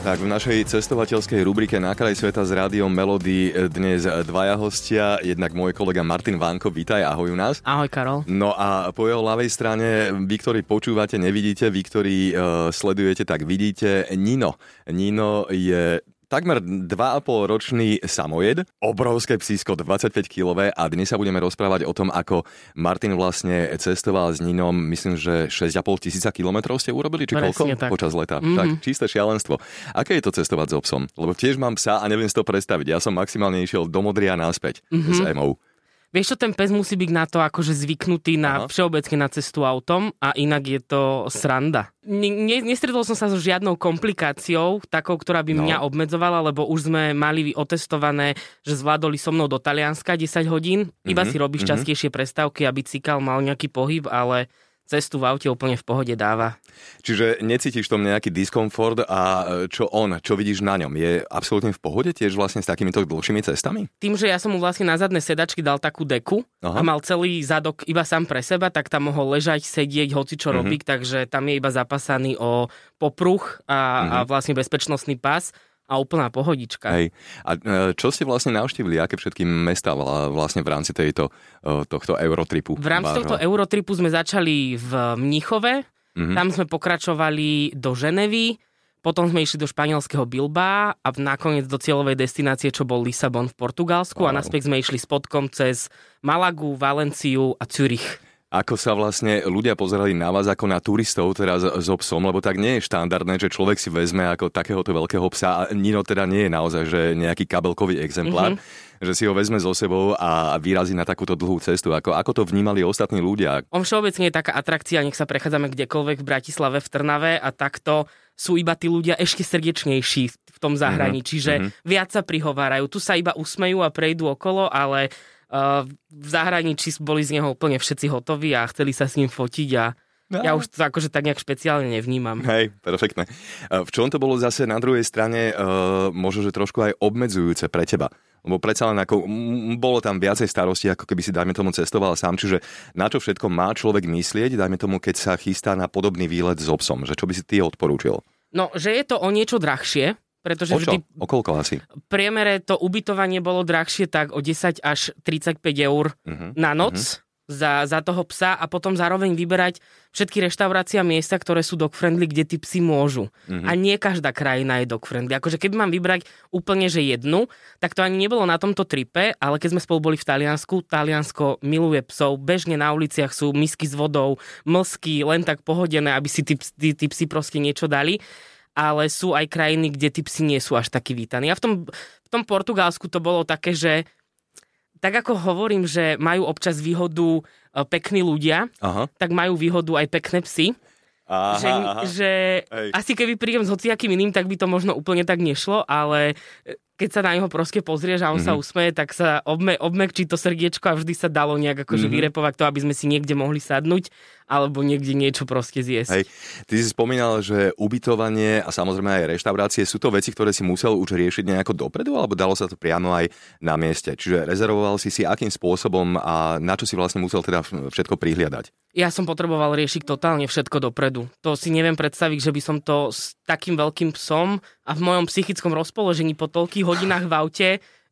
Tak v našej cestovateľskej rubrike Na kraj sveta s rádiom Melody dnes dvaja hostia. Jednak môj kolega Martin Vanko, vítaj, ahoj u nás. Ahoj Karol. No a po jeho ľavej strane, vy, ktorí počúvate, nevidíte, vy, ktorí sledujete, tak vidíte Nino. Nino je takmer 2,5 ročný samojed, obrovské psísko, 25-kilové, a dnes sa budeme rozprávať o tom, ako Martin vlastne cestoval s Ninom, myslím, že 6,5 tisíca kilometrov ste urobili, či koľko? Tak. Počas leta. Tak, čisté šialenstvo. Aké je to cestovať so psom? Lebo tiež mám psa a neviem si to predstaviť. Ja som maximálne išiel do Modria naspäť s Emou. Vieš čo, ten pes musí byť na to akože zvyknutý na všeobecne na cestu autom a inak je to sranda. Nestretol som sa so žiadnou komplikáciou, takou, ktorá by mňa obmedzovala, lebo už sme mali otestované, že zvládoli so mnou do Talianska 10 hodín. Iba si robíš častejšie prestávky, aby cikal mal nejaký pohyb, ale cestu v aute úplne v pohode dáva. Čiže necítiš tom nejaký diskomfort a čo vidíš na ňom, je absolútne v pohode tiež vlastne s takýmito dlhšími cestami? Tým, že ja som mu vlastne na zadné sedačky dal takú deku a mal celý zadok iba sám pre seba, tak tam mohol ležať, sedieť, hocičo robiť, takže tam je iba zapasaný o popruh a vlastne bezpečnostný pás. A úplná pohodička. Hej. A čo ste vlastne navštívili? Aké všetky mestá vlastne v rámci tohto Eurotripu? V rámci tohto Eurotripu sme začali v Mníchove, tam sme pokračovali do Ženevy, potom sme išli do španielského Bilbaa a nakoniec do cieľovej destinácie, čo bol Lisabon v Portugalsku a naspäť sme išli spodkom cez Malagu, Valenciu a Zürich. Ako sa vlastne ľudia pozerali na vás ako na turistov teraz so psom, lebo tak nie je štandardné, že človek si vezme ako takéhoto veľkého psa, a Nino teda nie je naozaj že nejaký kabelkový exemplár, že si ho vezme so sebou a vyrazí na takúto dlhú cestu. Ako to vnímali ostatní ľudia? On všeobecne je taká atrakcia, nech sa prechádzame kdekoľvek v Bratislave, v Trnave a takto sú iba tí ľudia ešte srdečnejší v tom zahraničí, že viac sa prihovárajú. Tu sa iba usmejú a prejdú okolo, ale v zahraničí boli z neho úplne všetci hotoví a chceli sa s ním fotiť a ja už to akože tak nejak špeciálne nevnímam. Hej, perfektné. V čom to bolo zase na druhej strane možno, že trošku aj obmedzujúce pre teba? Lebo predsa len ako bolo tam viacej starosti, ako keby si, dajme tomu, cestoval sám. Čiže na čo všetko má človek myslieť, dajme tomu, keď sa chystá na podobný výlet s obsom? Že čo by si ty odporúčil? No, že je to o niečo drahšie. Pretože vždy o koľko asi? V priemere to ubytovanie bolo drahšie tak o 10 až 35 eur na noc za toho psa a potom zároveň vyberať všetky reštaurácie a miesta, ktoré sú dog-friendly, kde tí psi môžu. A nie každá krajina je dog-friendly. Akože keby mám vybrať úplne že jednu, tak to ani nebolo na tomto tripe, ale keď sme spolu boli v Taliansku, Taliansko miluje psov, bežne na uliciach sú misky s vodou, mlsky, len tak pohodené, aby si tí psi proste niečo dali. Ale sú aj krajiny, kde tí psi nie sú až takí vítaní. A v tom Portugalsku to bolo také, že tak ako hovorím, že majú občas výhodu pekní ľudia, tak majú výhodu aj pekné psy. Že asi keby prídem s hociakým iným, tak by to možno úplne tak nešlo, ale keď sa na neho proste pozrieš a on sa usmeje, tak sa obmekčí to srdiečko a vždy sa dalo nejak akože vyrepovať to, aby sme si niekde mohli sadnúť alebo niekde niečo proste zjesť. Hej. Ty si spomínal, že ubytovanie a samozrejme aj reštaurácie, sú to veci, ktoré si musel už riešiť nejako dopredu, alebo dalo sa to priamo aj na mieste? Čiže rezervoval si akým spôsobom a na čo si vlastne musel teda všetko prihliadať? Ja som potreboval riešiť totálne všetko dopredu. To si neviem predstaviť, že by som to s takým veľkým psom a v mojom psychickom rozpoložení po toľkých hodinách v aute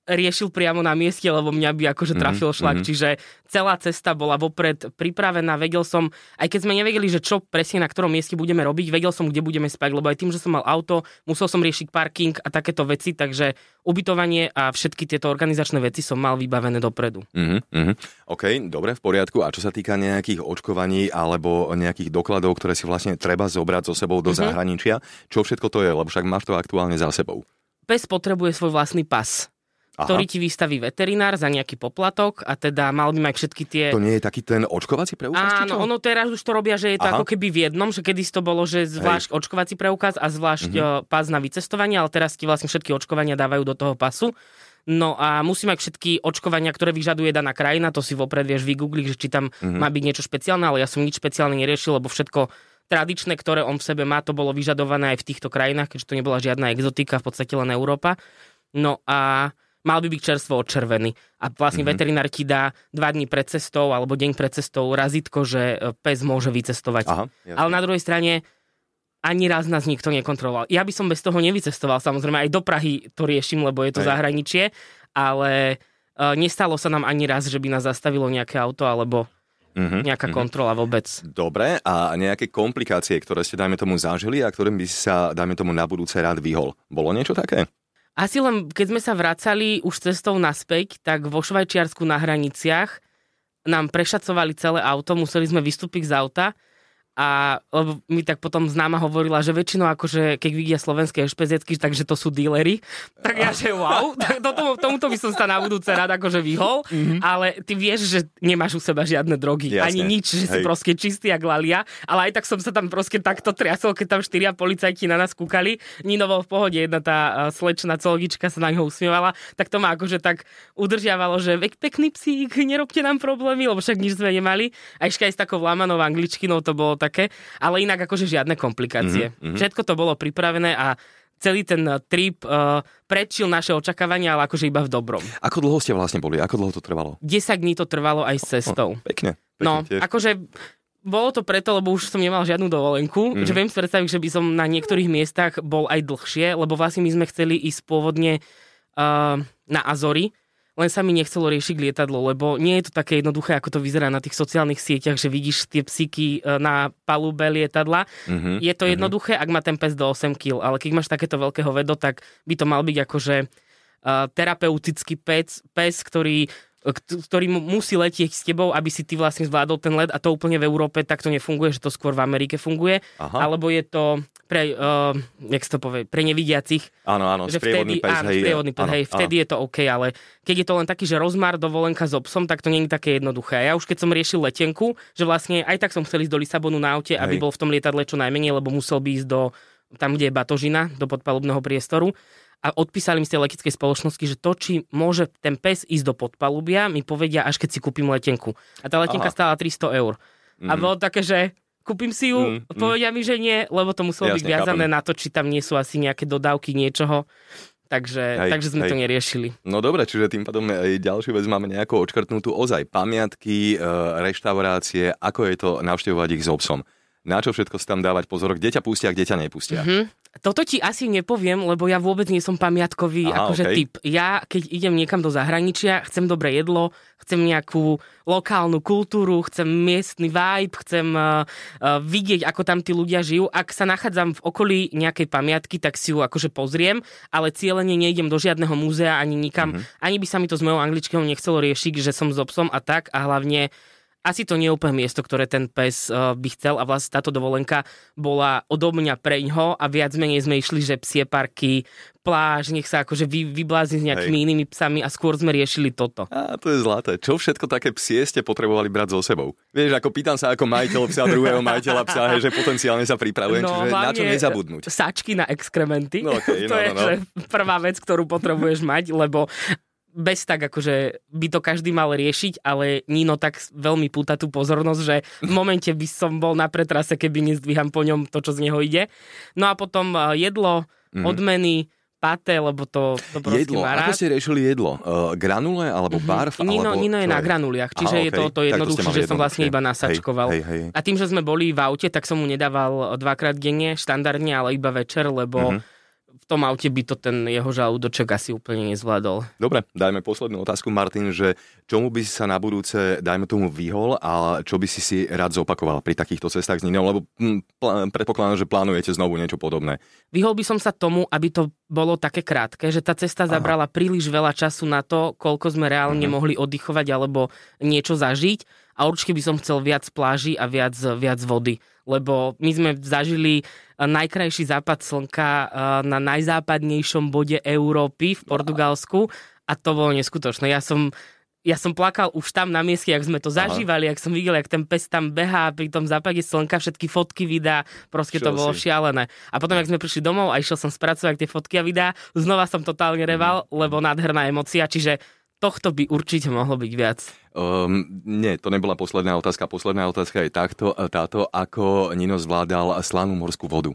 riešil priamo na mieste, lebo mňa by akože trafil šlak. Čiže celá cesta bola vopred pripravená. Vedel som, aj keď sme nevedeli, že čo presne na ktorom mieste budeme robiť, vedel som, kde budeme spať, lebo aj tým, že som mal auto, musel som riešiť parking a takéto veci, takže ubytovanie a všetky tieto organizačné veci som mal vybavené dopredu. OK, dobre, v poriadku. A čo sa týka nejakých očkovaní alebo nejakých dokladov, ktoré si vlastne treba zobrať so sebou do zahraničia, čo všetko to je, lebo však máš to aktuálne za sebou? Pes potrebuje svoj vlastný pas, ktorý ti vystaví veterinár za nejaký poplatok a teda mal by mať všetky tie... To nie je taký ten očkovací preukaz? Áno, ono teraz už to robia, že je to ako keby v jednom, že kedysi to bolo, že zvlášť očkovací preukaz a zvlášť pás na vycestovanie, ale teraz ti vlastne všetky očkovania dávajú do toho pasu. No a musí mať všetky očkovania, ktoré vyžaduje daná krajina, to si vopred vieš vygoogliť, že či tam má byť niečo špeciálne, ale ja som nič špeciálne neriešil, lebo všetko tradičné, ktoré on v sebe má, to bolo vyžadované aj v týchto krajinách, keďže to nebola žiadna exotika, v podstate len Európa. No a mal by byť čerstvo odčervený. A vlastne veterinár ti dá 2 dní pred cestou alebo deň pred cestou razítko, že pes môže vycestovať. Aha, ale na druhej strane ani raz nás nikto nekontroloval. Ja by som bez toho nevycestoval, samozrejme aj do Prahy to riešim, lebo je to zahraničie, ale nestalo sa nám ani raz, že by nás zastavilo nejaké auto alebo nejaká kontrola vôbec. Dobre, a nejaké komplikácie, ktoré ste, dajme tomu, zažili a ktorým by sa, dajme tomu, na budúce rád vyhol. Bolo niečo také? Asi len, keď sme sa vracali už cestou naspäť, tak vo Švajčiarsku na hraniciach nám prešacovali celé auto, museli sme vystúpiť z auta a lebo mi tak potom známa hovorila, že väčšinou akože, keď vidia slovenské špezecky, takže to sú díleri. Tak ja, že wow, tomuto by som sa na budúce rád akože vyhol, ale ty vieš, že nemáš u seba žiadne drogy, ani nič, že si proste čistý jak lalia, ale aj tak som sa tam proste takto triasol, keď tam 4 policajti na nás kúkali. Nino bol v pohode, jedna tá slečná cologička sa na ňoho usmievala, tak to ma akože tak udržiavalo, že pekný psík, nerobte nám problémy, lebo však nič sme nemali. A ešte aj s takou lámanou angličtinou to bolo také, ale inak akože žiadne komplikácie. Všetko to bolo pripravené a celý ten trip predčil naše očakávania, ale akože iba v dobrom. Ako dlho ste vlastne boli? Ako dlho to trvalo? 10 dní to trvalo aj s cestou. Pekne no, tiež. Akože bolo to preto, lebo už som nemal žiadnu dovolenku, že viem si predstaviť, že by som na niektorých miestach bol aj dlhšie, lebo vlastne my sme chceli ísť pôvodne na Azory, len sa mi nechcelo riešiť lietadlo, lebo nie je to také jednoduché, ako to vyzerá na tých sociálnych sieťach, že vidíš tie psíky na palube lietadla. Je to jednoduché, ak má ten pes do 8 kg, ale keď máš takéto veľké hovedo, tak by to mal byť akože terapeutický pes, ktorý musí letieť s tebou, aby si ty vlastne zvládol ten let, a to úplne v Európe tak to nefunguje, že to skôr v Amerike funguje. Alebo je to pre nevidiacich. Áno, sprievodný pes. Vtedy je to OK, ale keď je to len taký, že rozmar dovolenka s obsom, tak to nie je také jednoduché. A ja už keď som riešil letenku, že vlastne aj tak som chcel ísť do Lisabonu na aute, aby bol v tom lietadle čo najmenej, lebo musel by ísť tam, kde je batožina, do podpalubného priestoru. A odpísali mi z tej leteckej spoločnosti, že to, či môže ten pes ísť do podpalubia, mi povedia, až keď si kúpim letenku. A tá letenka stála 300 eur. A bolo také, že kúpim si ju, povedia mi, že nie, lebo to muselo byť viazané na to, či tam nie sú asi nejaké dodávky niečoho. Takže sme to neriešili. No dobre, čiže tým pádom aj ďalšiu vec máme nejako odškrtnutú, ozaj pamiatky, reštaurácie, ako je to navštevovať ich s obsom. Na čo všetko tam dávať pozor, kde ťa pustia, kde ťa nepustia. Toto ti asi nepoviem, lebo ja vôbec nie som pamiatkový typ. Ja, keď idem niekam do zahraničia, chcem dobré jedlo, chcem nejakú lokálnu kultúru, chcem miestny vibe, chcem vidieť, ako tam tí ľudia žijú. Ak sa nachádzam v okolí nejakej pamiatky, tak si ju akože pozriem, ale cieľene nejdem do žiadneho múzea ani nikam. Ani by sa mi to s mojou angličkou nechcelo riešiť, že som s obsom a tak, a hlavne asi to nie je úplne miesto, ktoré ten pes by chcel, a vlastne táto dovolenka bola odo mňa preňho a viac menej sme išli, že psie parky, pláž, nech sa akože vyblázni s nejakými inými psami, a skôr sme riešili toto. A to je zlaté. Čo všetko také psie ste potrebovali brať so sebou? Vieš, ako pýtam sa ako majiteľ psa, druhého majiteľa psa, že potenciálne sa pripravujem, čiže na čo nezabudnúť? Sačky na exkrementy. To je že prvá vec, ktorú potrebuješ mať, lebo bez tak, akože by to každý mal riešiť, ale Nino tak veľmi púta tú pozornosť, že v momente by som bol na pretrase, keby nezdvíham po ňom to, čo z neho ide. No a potom jedlo, odmeny, paté, lebo to proste má rád. Ako ste riešili jedlo? Granule alebo barf? Nino je na granuliach, čiže je to jednoduchšie, že som vlastne iba nasačkoval. A tým, že sme boli v aute, tak som mu nedával 2-krát denne, štandardne, ale iba večer, lebo v tom aute by to ten jeho žalúdoček asi úplne nezvládol. Dobre, dajme poslednú otázku, Martin, že čomu by si sa na budúce, dajme tomu, vyhol a čo by si rád zopakoval pri takýchto cestách s Ninou, lebo predpokladám, že plánujete znovu niečo podobné. Vyhol by som sa tomu, aby to bolo také krátke, že tá cesta zabrala príliš veľa času na to, koľko sme reálne mohli oddychovať alebo niečo zažiť, a určite by som chcel viac pláži a viac vody, lebo my sme zažili najkrajší západ slnka na najzápadnejšom bode Európy v Portugalsku, a to bolo neskutočné. Ja som plakal už tam na mieste, jak sme to zažívali, jak som videl, jak ten pes tam behá pri tom západe slnka, všetky fotky videa, proste to bolo šialené. A potom, jak sme prišli domov a išiel som spracovať tie fotky a videa, znova som totálne reval, lebo nádherná emócia, čiže tohto by určite mohlo byť viac. Nie, to nebola posledná otázka. Posledná otázka je táto, ako Nino zvládal slanú morskú vodu.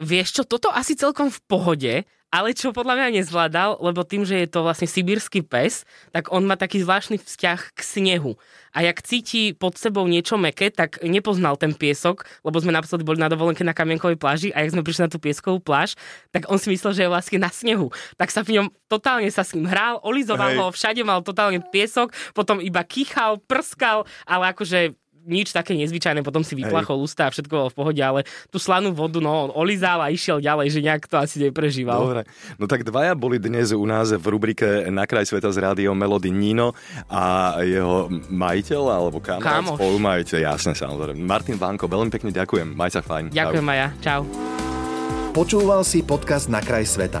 Vieš čo, toto asi celkom v pohode, ale čo podľa mňa nezvládal, lebo tým, že je to vlastne sibírsky pes, tak on má taký zvláštny vzťah k snehu. A jak cíti pod sebou niečo mäkké, tak nepoznal ten piesok, lebo sme naposledy boli na dovolenke na Kamienkovej pláži a jak sme prišli na tú pieskovú pláž, tak on si myslel, že je vlastne na snehu. Tak sa v ňom totálne sa s ním hral, olizoval ho, všade mal totálne piesok, potom iba kýchal, prskal, ale akože nič také nezvyčajné, potom si vyplachol ústa a všetko bolo v pohode, ale tú slanú vodu on olizal a išiel ďalej, že nejak to asi neprežíval. Dobre, no tak dvaja boli dnes u nás v rubrike Na kraj sveta z rádiom Melody Nino a jeho majiteľ alebo kamarát, spolumajiteľ, jasne, samozrejme. Martin Vanko, veľmi pekne ďakujem, maj sa fajn. Ďakujem aj ja, čau. Počúval si podcast Na kraj sveta.